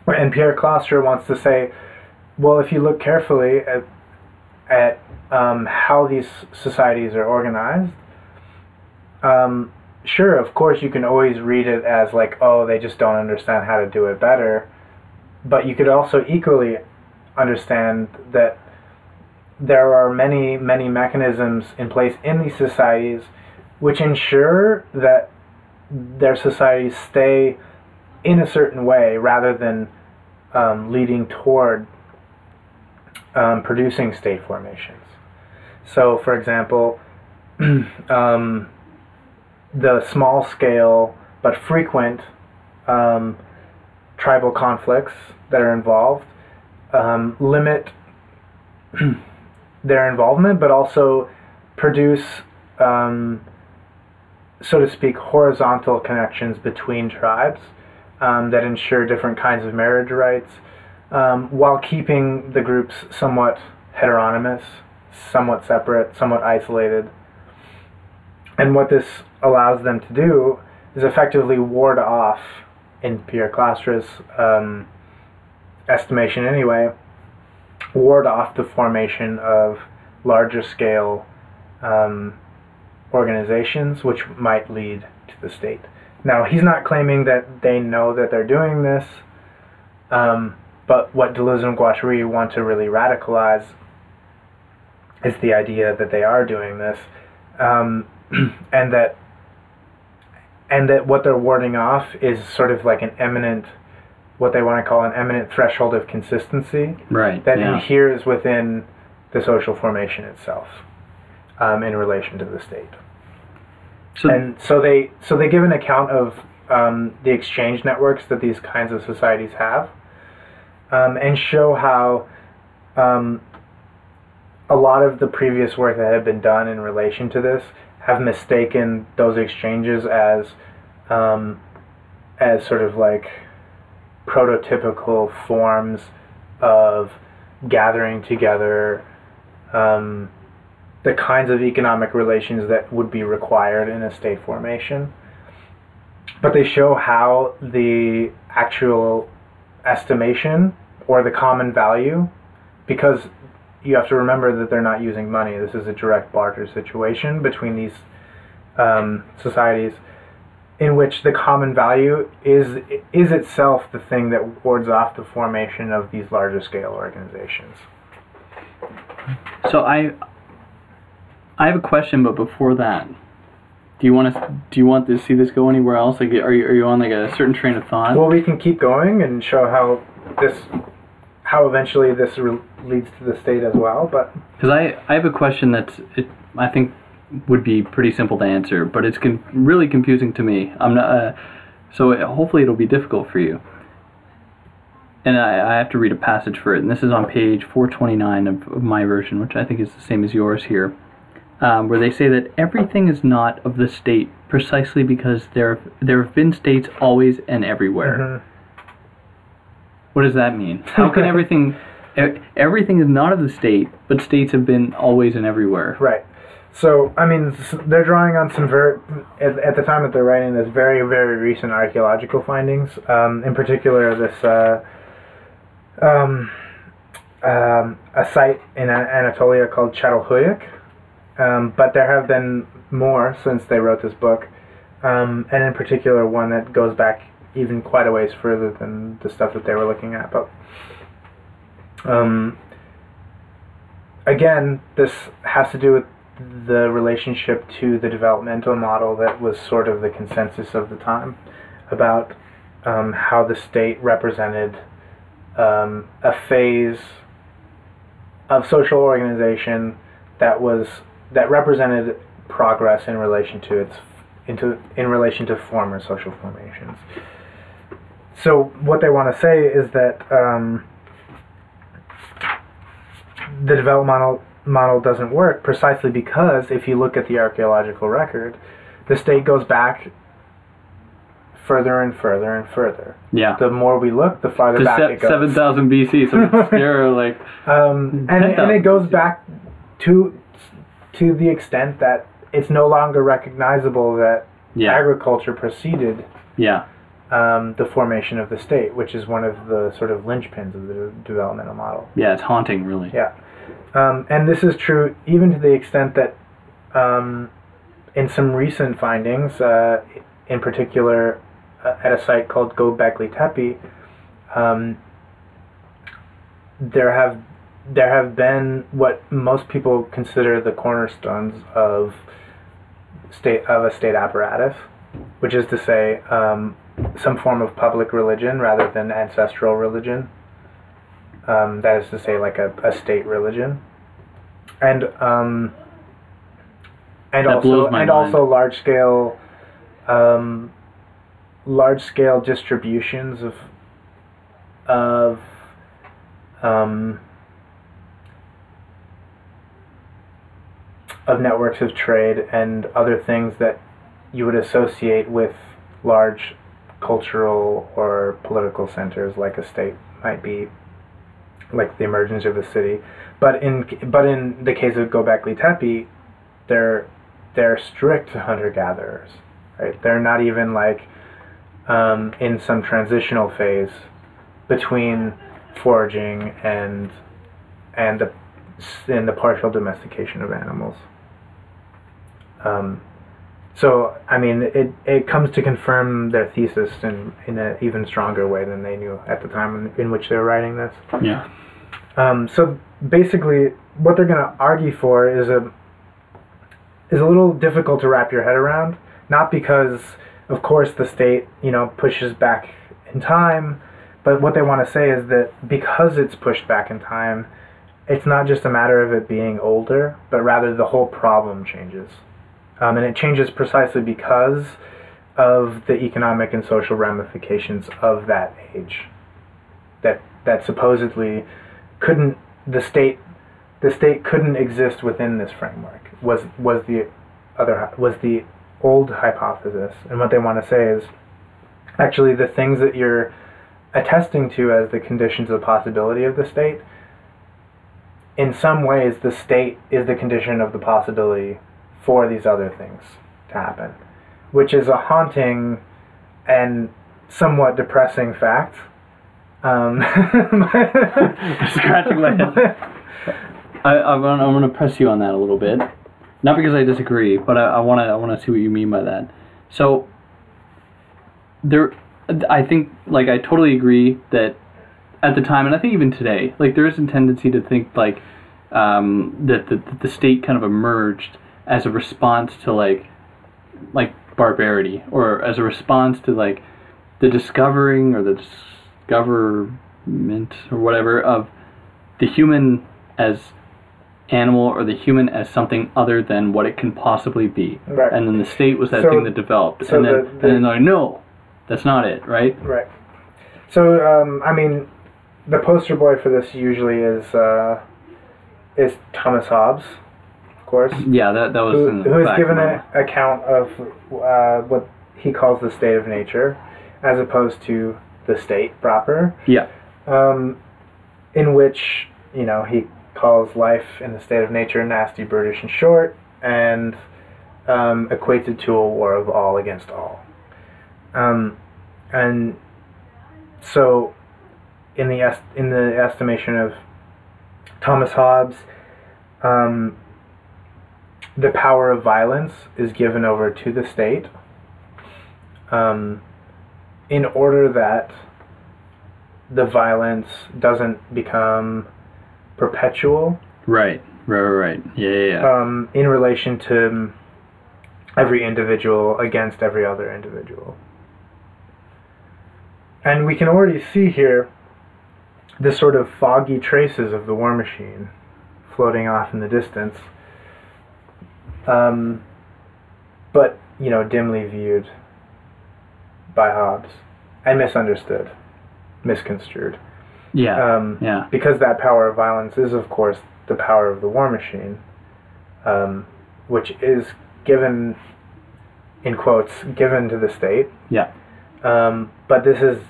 And Pierre Clastres wants to say, well, if you look carefully at, at um, how these societies are organized, um, sure, of course, you can always read it as like, oh, they just don't understand how to do it better. But you could also equally understand that there are many, many mechanisms in place in these societies which ensure that their societies stay in a certain way rather than um, leading toward um, producing state formations. So, for example, um, the small-scale but frequent um, tribal conflicts that are involved um, limit their involvement, but also produce, um, so to speak, horizontal connections between tribes um, that ensure different kinds of marriage rights, um, while keeping the groups somewhat heteronomous, somewhat separate, somewhat isolated. And what this allows them to do is effectively ward off, in Pierre Clastres' um, estimation anyway, ward off the formation of larger scale um, organizations which might lead to the state. Now, he's not claiming that they know that they're doing this, um, but what Deleuze and Guattari want to really radicalize is the idea that they are doing this, um, and that and that what they're warding off is sort of like an eminent, what they want to call an eminent threshold of consistency, right, that yeah. adheres within the social formation itself, um, in relation to the state. So and so they so they give an account of um, the exchange networks that these kinds of societies have, um, and show how um, a lot of the previous work that had been done in relation to this have mistaken those exchanges as um, as sort of like prototypical forms of gathering together, um, the kinds of economic relations that would be required in a state formation. But they show how the actual estimation or the common value, because you have to remember that they're not using money. This is a direct barter situation between these um, societies, in which the common value is is itself the thing that wards off the formation of these larger scale organizations. So I I have a question, but before that, do you want to do you want to see this go anywhere else? Like, are you are you on like a certain train of thought? Well, we can keep going and show how this how eventually this re- leads to the state as well, but because I I have a question that's it, I think. would be pretty simple to answer, but it's con- really confusing to me. I'm not, uh, so it, hopefully it'll be difficult for you. And I, I have to read a passage for it, and this is on page four twenty-nine of, of my version, which I think is the same as yours here, um, where they say that everything is not of the state precisely because there there have been states always and everywhere. Mm-hmm. What does that mean? How can everything e- everything is not of the state, but states have been always and everywhere? Right. So, I mean, they're drawing on some very, at, at the time that they're writing this, very, very recent archaeological findings. Um, in particular, this uh, um, um, a site in Anatolia called Çatalhöyük. Um, but there have been more since they wrote this book, um, and in particular one that goes back even quite a ways further than the stuff that they were looking at. But um, again, this has to do with the relationship to the developmental model that was sort of the consensus of the time about um, how the state represented um, a phase of social organization that was that represented progress in relation to its into in relation to former social formations. So what they want to say is that um, the developmental model doesn't work precisely because if you look at the archaeological record, the state goes back further and further and further. Yeah. The more we look, the farther to back se- it goes. seven thousand B C, so it's zero, like um, and, and it goes back to to the extent that it's no longer recognizable that yeah. agriculture preceded yeah. um, the formation of the state, which is one of the sort of linchpins of the developmental model. Yeah, it's haunting, really. Yeah. Um, and this is true even to the extent that um, in some recent findings, uh, in particular uh, at a site called Göbekli Tepe, um, there have there have been what most people consider the cornerstones of state of a state apparatus, which is to say um, some form of public religion rather than ancestral religion. Um, that is to say, like a, a state religion, and um, and that also and mind. also large scale, um, large scale distributions of of um, of networks of trade and other things that you would associate with large cultural or political centers, like a state might be. Like the emergence of a city, but in but in the case of Göbekli Tepe, they're they're strict hunter gatherers, right? They're not even like um, in some transitional phase between foraging and and the and the partial domestication of animals. Um, so I mean, it it comes to confirm their thesis in in an even stronger way than they knew at the time in, in which they were writing this. Yeah. Um, so basically, what they're going to argue for is a is a little difficult to wrap your head around. Not because, of course, the state you know pushes back in time, but what they want to say is that because it's pushed back in time, it's not just a matter of it being older, but rather the whole problem changes, um, and it changes precisely because of the economic and social ramifications of that age. That that supposedly. Couldn't the state, the state couldn't exist within this framework. Was was the other was the old hypothesis, and what they want to say is, actually, the things that you're attesting to as the conditions of the possibility of the state. In some ways, the state is the condition of the possibility for these other things to happen, which is a haunting and somewhat depressing fact. Um, scratching my head. I, I'm gonna, I'm gonna press you on that a little bit, not because I disagree, but I, I wanna, I wanna see what you mean by that. So, there, I think, like, I totally agree that at the time, and I think even today, like, there is a tendency to think like um, that the the state kind of emerged as a response to like, like barbarity, or as a response to like the discovering or the. government or whatever of the human as animal or the human as something other than what it can possibly be. Right. And then the state was that so, thing that developed. So and then, the, the, and then they're like, no, that's not it, right? Right. So, um, I mean, the poster boy for this usually is uh, is Thomas Hobbes, of course. Yeah, that, that was who, in the who has given an account of uh, what he calls the state of nature as opposed to the state proper, yeah, um, in which you know he calls life in the state of nature nasty, brutish, and short, and um, equates it to a war of all against all. Um, and so, in the est- in the estimation of Thomas Hobbes, um, the power of violence is given over to the state. Um, in order that the violence doesn't become perpetual. Right. Right, right, right. Yeah, yeah, yeah. Um, in relation to every individual against every other individual. And we can already see here the sort of foggy traces of the war machine floating off in the distance. Um, but, you know, dimly viewed by Hobbes and misunderstood, misconstrued. Yeah, um, yeah. Because that power of violence is, of course, the power of the war machine, um, which is given, in quotes, given to the state. Yeah. Um, but this is,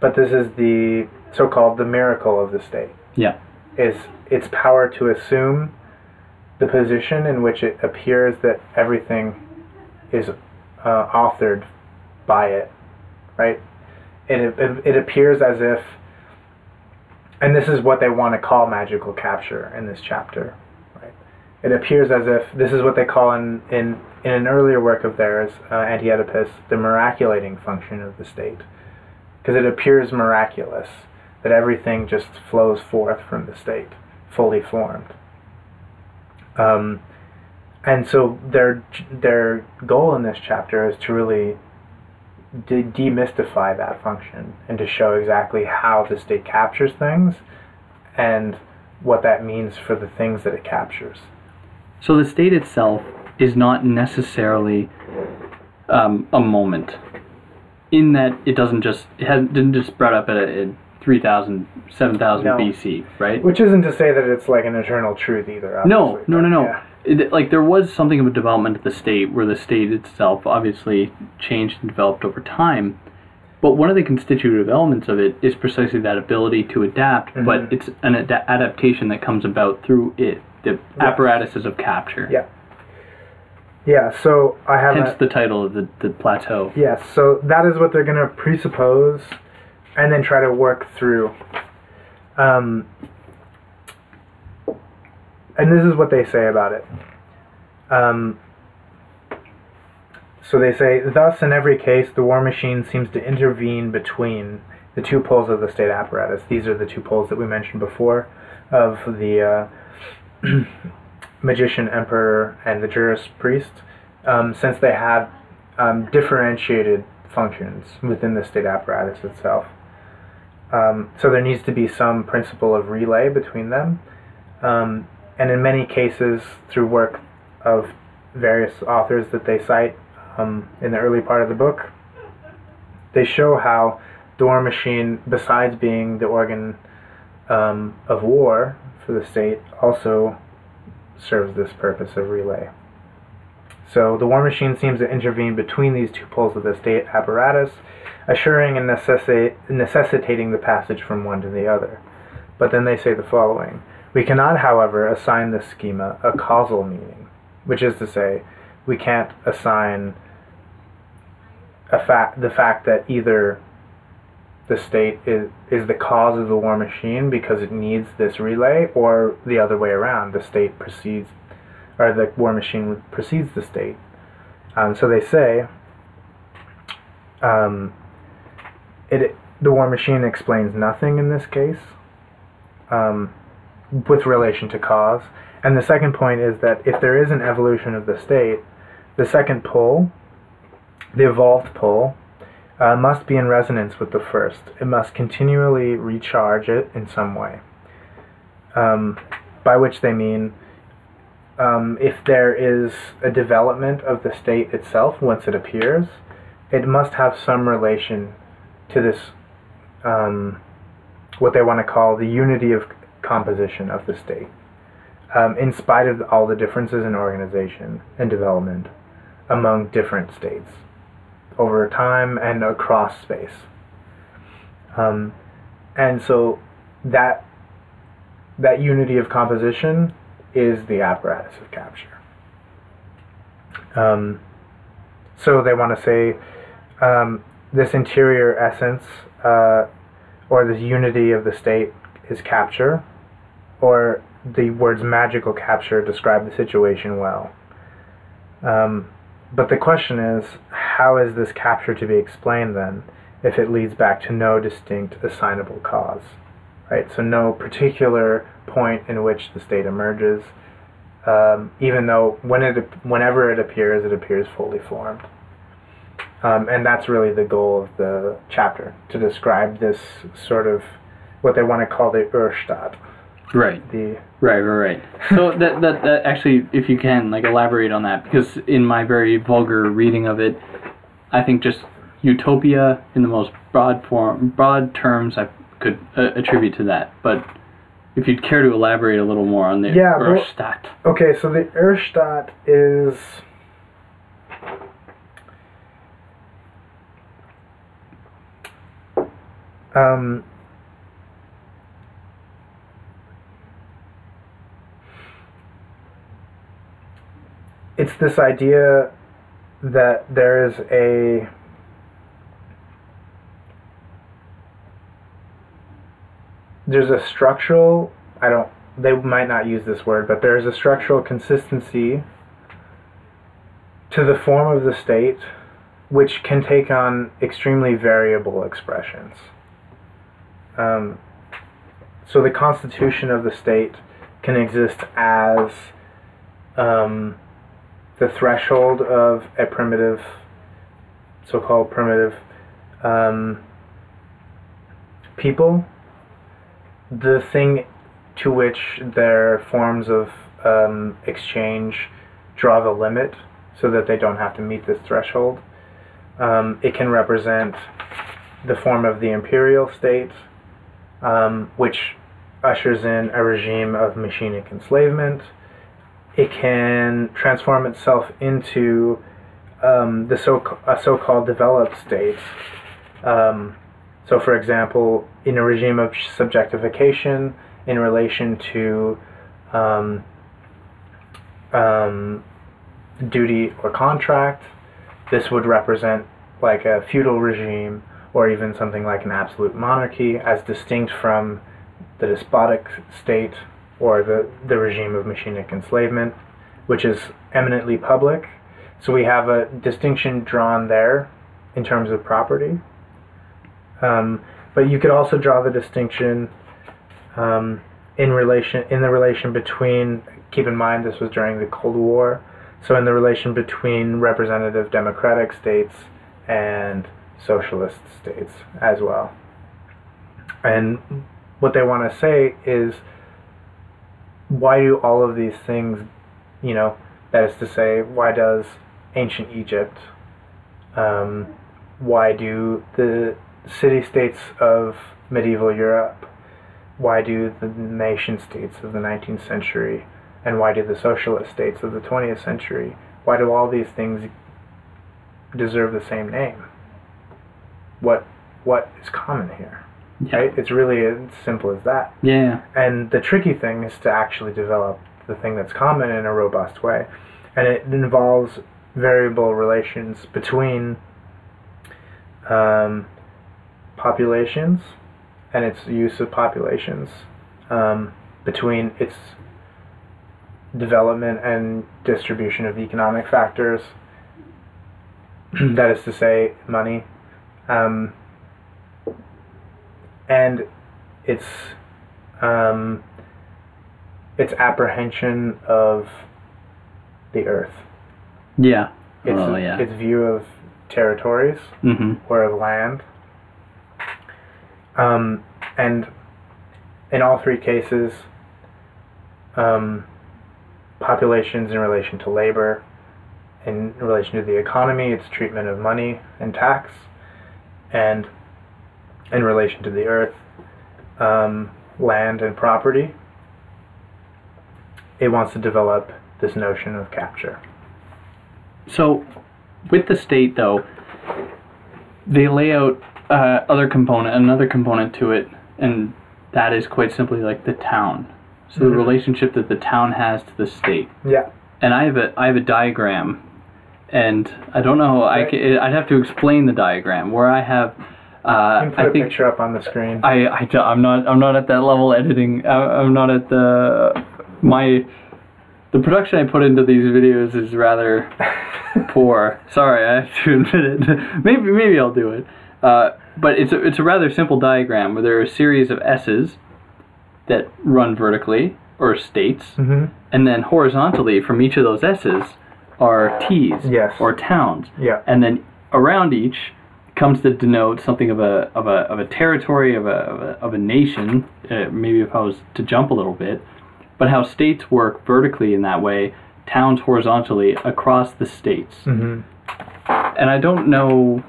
but this is the so-called the miracle of the state. Yeah. Is its power to assume the position in which it appears that everything is uh, authored by it, right? It, it it appears as if, and this is what they want to call magical capture in this chapter, right? It appears as if this is what they call in in. In an earlier work of theirs, uh, Anti-Oedipus, the miraculating function of the state. Because it appears miraculous that everything just flows forth from the state, fully formed. Um, and so their their goal in this chapter is to really de- demystify that function and to show exactly how the state captures things and what that means for the things that it captures. So the state itself is not necessarily um, a moment, in that it doesn't just it hasn't didn't just spread up at, at three thousand, seven thousand no. B C, right? Which isn't to say that it's like an eternal truth either. Obviously. No, no, no, no. Yeah. It, like there was something of a development of the state where the state itself obviously changed and developed over time, but one of the constitutive elements of it is precisely that ability to adapt. Mm-hmm. But it's an ad- adaptation that comes about through it, the yes. apparatuses of capture. Yeah. Yeah, so I have... Hence a, the title of the, the plateau. Yes, yeah, so that is what they're going to presuppose and then try to work through. Um, and this is what they say about it. Um, so they say, thus, in every case, the war machine seems to intervene between the two poles of the state apparatus. These are the two poles that we mentioned before of the... Uh, magician, emperor, and the jurist, priest, um, since they have um, differentiated functions within the state apparatus itself. Um, so there needs to be some principle of relay between them, um, and in many cases, through work of various authors that they cite um, in the early part of the book, they show how the war machine, besides being the organ um, of war for the state, also serves this purpose of relay. So the war machine seems to intervene between these two poles of the state apparatus, assuring and necessi- necessitating the passage from one to the other. But then they say the following: we cannot, however, assign this schema a causal meaning, which is to say, we can't assign a fact the fact that either the state is, is the cause of the war machine because it needs this relay, or the other way around, the state precedes, or the war machine precedes the state. Um, so they say, um, it the war machine explains nothing in this case um, with relation to cause. And the second point is that if there is an evolution of the state, the second pole, the evolved pole, Uh, must be in resonance with the first. It must continually recharge it in some way. Um, by which they mean, um, if there is a development of the state itself, once it appears, it must have some relation to this, um, what they want to call the unity of composition of the state, um, in spite of all the differences in organization and development among different states, over time and across space. Um, and so that that unity of composition is the apparatus of capture. Um, so they want to say um, this interior essence uh, or this unity of the state is capture, or the words magical capture describe the situation well. Um, But the question is, how is this capture to be explained then, if it leads back to no distinct assignable cause, right? So no particular point in which the state emerges, um, even though when it whenever it appears, it appears fully formed. Um, and that's really the goal of the chapter, to describe this sort of what they want to call the Erstadt. Right. The right, right, right. So that, that that actually, if you can, like, elaborate on that, because in my very vulgar reading of it, I think just utopia in the most broad form, broad terms I could uh, attribute to that. But if you'd care to elaborate a little more on the yeah, Erstadt. Well, okay, so the Erstadt is. Um, it's this idea that there is a there's a structural I don't they might not use this word but there's a structural consistency to the form of the state, which can take on extremely variable expressions. Um, so the constitution of the state can exist as um, the threshold of a primitive, so-called primitive um, people, the thing to which their forms of um, exchange draw the limit so that they don't have to meet this threshold. Um, it can represent the form of the imperial state, Um, which ushers in a regime of machinic enslavement. It can transform itself into um, the so a so-called developed state. Um, so, for example, in a regime of subjectification in relation to um, um, duty or contract, this would represent like a feudal regime, or even something like an absolute monarchy, as distinct from the despotic state or the, the regime of machinic enslavement, which is eminently public. So we have a distinction drawn there in terms of property. Um, but you could also draw the distinction um, in relation in the relation between, keep in mind this was during the Cold War, so in the relation between representative democratic states and socialist states as well. And what they want to say is, why do all of these things, you know, that is to say, why does ancient Egypt, um, why do the city-states of medieval Europe, why do the nation-states of the nineteenth century, and why do the socialist states of the twentieth century, why do all these things deserve the same name? What what is common here, yeah. right? It's really as simple as that. Yeah. And the tricky thing is to actually develop the thing that's common in a robust way, and it involves variable relations between um, populations and its use of populations, um, between its development and distribution of economic factors. That is to say, money. Um, and its um, its apprehension of the earth. Yeah. Its, well, yeah. its view of territories mm-hmm. or of land. Um, and in all three cases, um, populations in relation to labor, in relation to the economy, its treatment of money and tax, and in relation to the earth, um, land, and property, it wants to develop this notion of capture. So, with the state, though, they lay out uh, other component, another component to it, and that is quite simply like the town. So mm-hmm. the relationship that the town has to the state. Yeah. And I have a I have a diagram. And I don't know, right. I can, I'd have to explain the diagram, where I have... Uh, you can put I a think picture up on the screen. I, I, I'm not I'm not at that level editing. I, I'm not at the... My... The production I put into these videos is rather poor. Sorry, I have to admit it. maybe maybe I'll do it. Uh, but it's a, it's a rather simple diagram, where there are a series of S's that run vertically, or states, mm-hmm. and then horizontally from each of those S's are T's yes. or towns. Yeah. And then around each comes to denote something of a of a of a territory of a of a, of a nation. Uh, maybe if I was to jump a little bit, but how states work vertically in that way, towns horizontally across the states. Mm-hmm. And I don't know.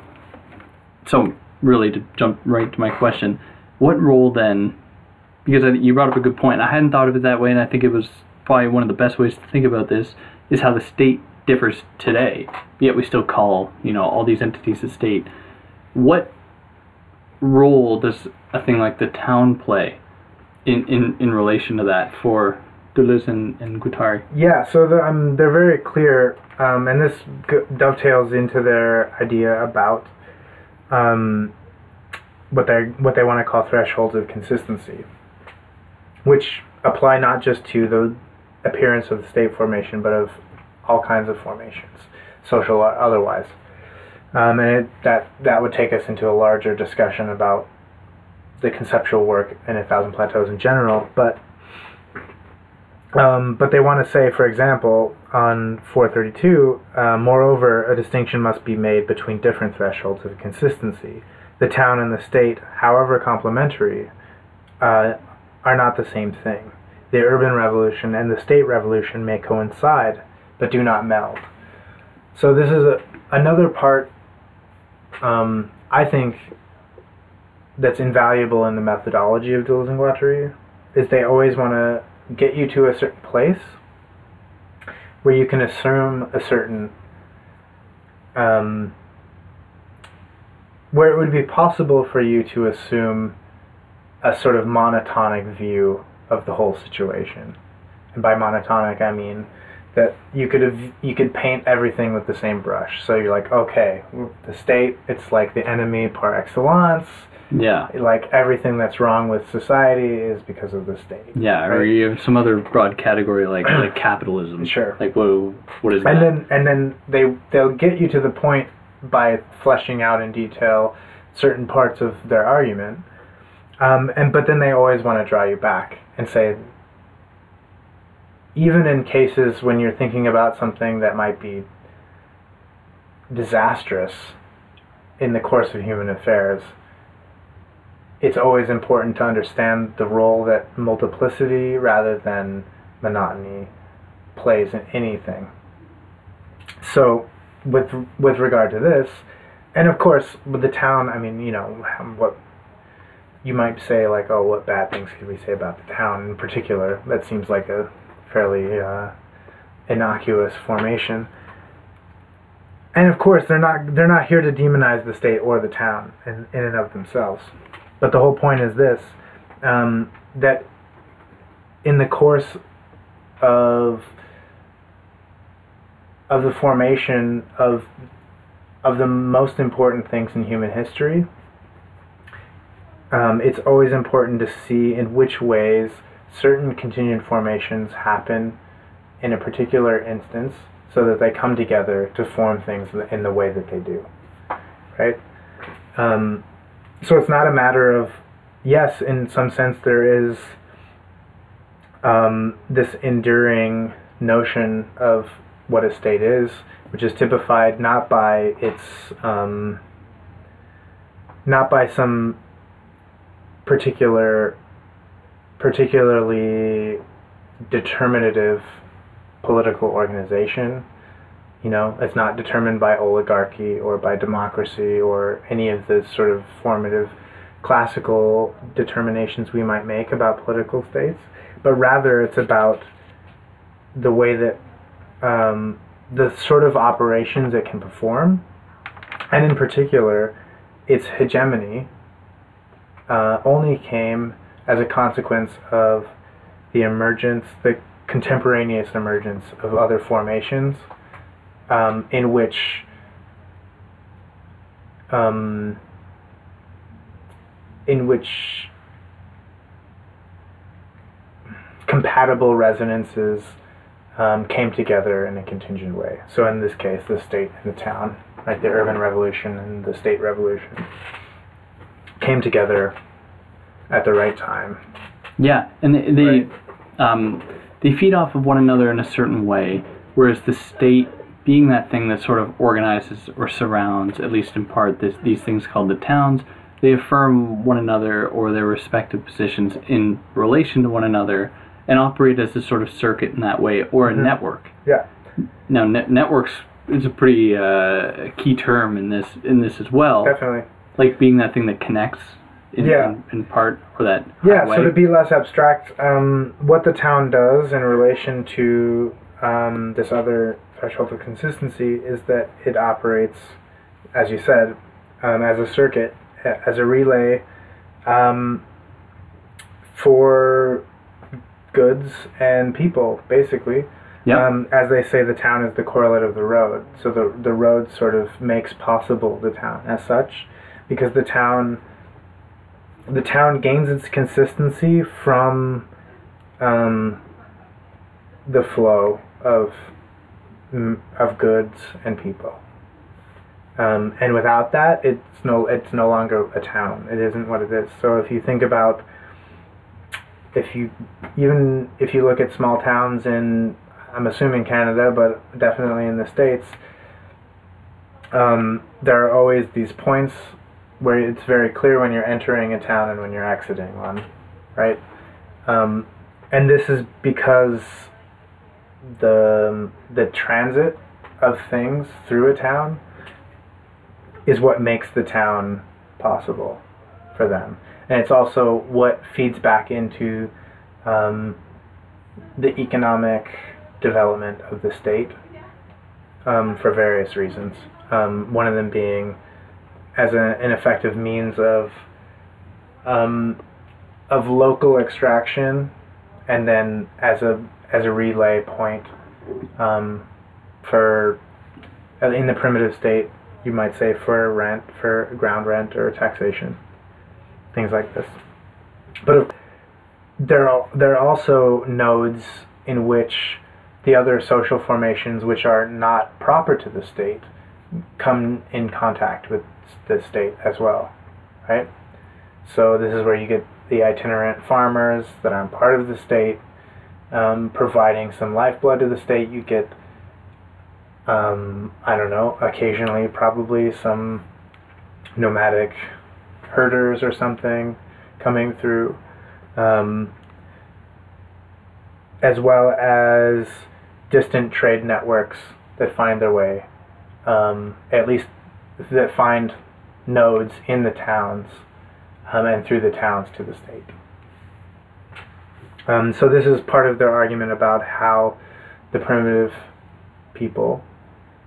So really, to jump right to my question, what role then? Because I, you brought up a good point. I hadn't thought of it that way, and I think it was probably one of the best ways to think about this is how the state differs today. Yet we still call, you know, all these entities the state. What role does a thing like the town play in, in, in relation to that for Deleuze and, and Guattari? Yeah, so the, um, they're very clear, um, and this g- dovetails into their idea about um, what they what they want to call thresholds of consistency, which apply not just to the appearance of the state formation, but of all kinds of formations, social or otherwise. Um, and it, that that would take us into a larger discussion about the conceptual work in A Thousand Plateaus in general. But um, but they want to say, for example, on four thirty-two, uh, moreover, a distinction must be made between different thresholds of consistency. The town and the state, however complementary, uh, are not the same thing. The urban revolution and the state revolution may coincide, but do not meld. So this is a, another part Um, I think that's invaluable in the methodology of Deleuze and Guattari is they always want to get you to a certain place where you can assume a certain um, where it would be possible for you to assume a sort of monotonic view of the whole situation. And by monotonic, I mean that you could have, you could paint everything with the same brush. So you're like, okay, the state, it's like the enemy par excellence. Yeah. Like everything that's wrong with society is because of the state. Yeah, right? Or you have some other broad category like like capitalism. Sure. Like what what is and that? And then and then they they'll get you to the point by fleshing out in detail certain parts of their argument. Um, and but then they always want to draw you back and say, even in cases when you're thinking about something that might be disastrous in the course of human affairs, it's always important to understand the role that multiplicity rather than monotony plays in anything. So with with regard to this, and of course with the town, I mean, you know, what you might say like, oh, what bad things could we say about the town in particular? That seems like a fairly uh, innocuous formation, and of course they're not they're not here to demonize the state or the town in, in and of themselves, but the whole point is this, um, that in the course of of the formation of of the most important things in human history, um, it's always important to see in which ways certain contingent formations happen in a particular instance so that they come together to form things in the way that they do, right? Um, so it's not a matter of, yes, in some sense there is um, this enduring notion of what a state is, which is typified not by its, um, not by some particular particularly determinative political organization. You know, it's not determined by oligarchy or by democracy or any of the sort of formative classical determinations we might make about political states, but rather it's about the way that um, the sort of operations it can perform, and in particular its hegemony uh, only came as a consequence of the emergence, the contemporaneous emergence of other formations um, in which um, in which compatible resonances um, came together in a contingent way. So in this case, the state and the town, like the urban revolution and the state revolution, came together at the right time. Yeah, and the, the right. um, they feed off of one another in a certain way, whereas the state being that thing that sort of organizes or surrounds, at least in part, this, these things called the towns, they affirm one another or their respective positions in relation to one another and operate as a sort of circuit in that way, or a mm-hmm. network. Yeah. Now, ne- networks is a pretty uh, key term in this in this as well. Definitely. Like being that thing that connects in, yeah. in, in part, or that Yeah, highway. So to be less abstract, um, what the town does in relation to um, this other threshold of consistency is that it operates, as you said, um, as a circuit, as a relay um, for goods and people, basically. Yep. Um, as they say, the town is the correlate of the road. So the the road sort of makes possible the town as such, because the town the town gains its consistency from um, the flow of of goods and people. Um, and without that, it's no it's no longer a town. It isn't what it is. So if you think about, if you even if you look at small towns in, I'm assuming Canada, but definitely in the States, um, there are always these points where it's very clear when you're entering a town and when you're exiting one, right? Um, and this is because the the transit of things through a town is what makes the town possible for them. And it's also what feeds back into um, the economic development of the state um, for various reasons. Um, one of them being as a, an effective means of um, of local extraction, and then as a as a relay point um, for in the primitive state, you might say for rent, for ground rent or taxation, things like this. But there are there are also nodes in which the other social formations, which are not proper to the state, come in contact with the state as well, right? So this is where you get the itinerant farmers that aren't part of the state, um, providing some lifeblood to the state. You get, um, I don't know, occasionally probably some nomadic herders or something coming through, um, as well as distant trade networks that find their way, um, at least that find nodes in the towns um, and through the towns to the state. Um, so this is part of their argument about how the primitive people,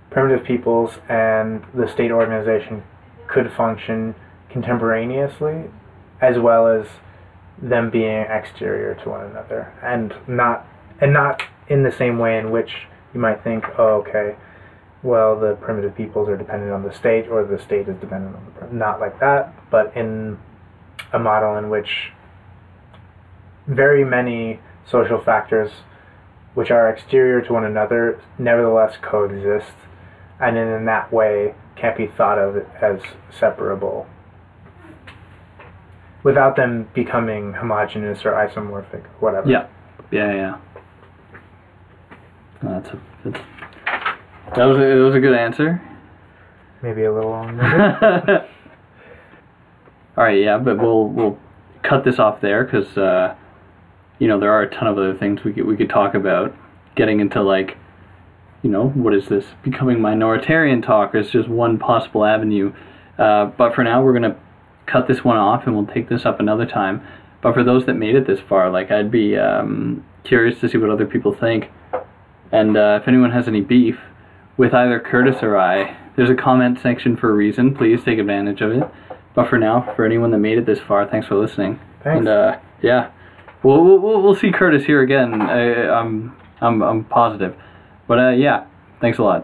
primitive peoples and the state organization could function contemporaneously, as well as them being exterior to one another, and not and not in the same way in which you might think, oh, okay, well, the primitive peoples are dependent on the state, or the state is dependent on the primitive. Not like that, but in a model in which very many social factors which are exterior to one another nevertheless coexist, and in that way can't be thought of as separable without them becoming homogeneous or isomorphic, whatever. Yeah, yeah, yeah. No, that's a, that's, that was a, it was a good answer. Maybe a little longer. All right, yeah, but we'll we'll cut this off there because uh, you know there are a ton of other things we could we could talk about. Getting into like, you know, what is this becoming minoritarian talk? It's just one possible avenue. Uh, but for now, we're gonna cut this one off and we'll take this up another time. But for those that made it this far, like I'd be um, curious to see what other people think. And uh, if anyone has any beef with either Curtis or I, there's a comment section for a reason. Please take advantage of it. But for now, for anyone that made it this far, thanks for listening. Thanks. And uh, yeah, we'll, we'll we'll see Curtis here again. I, I'm I'm I'm positive. But uh, yeah, thanks a lot.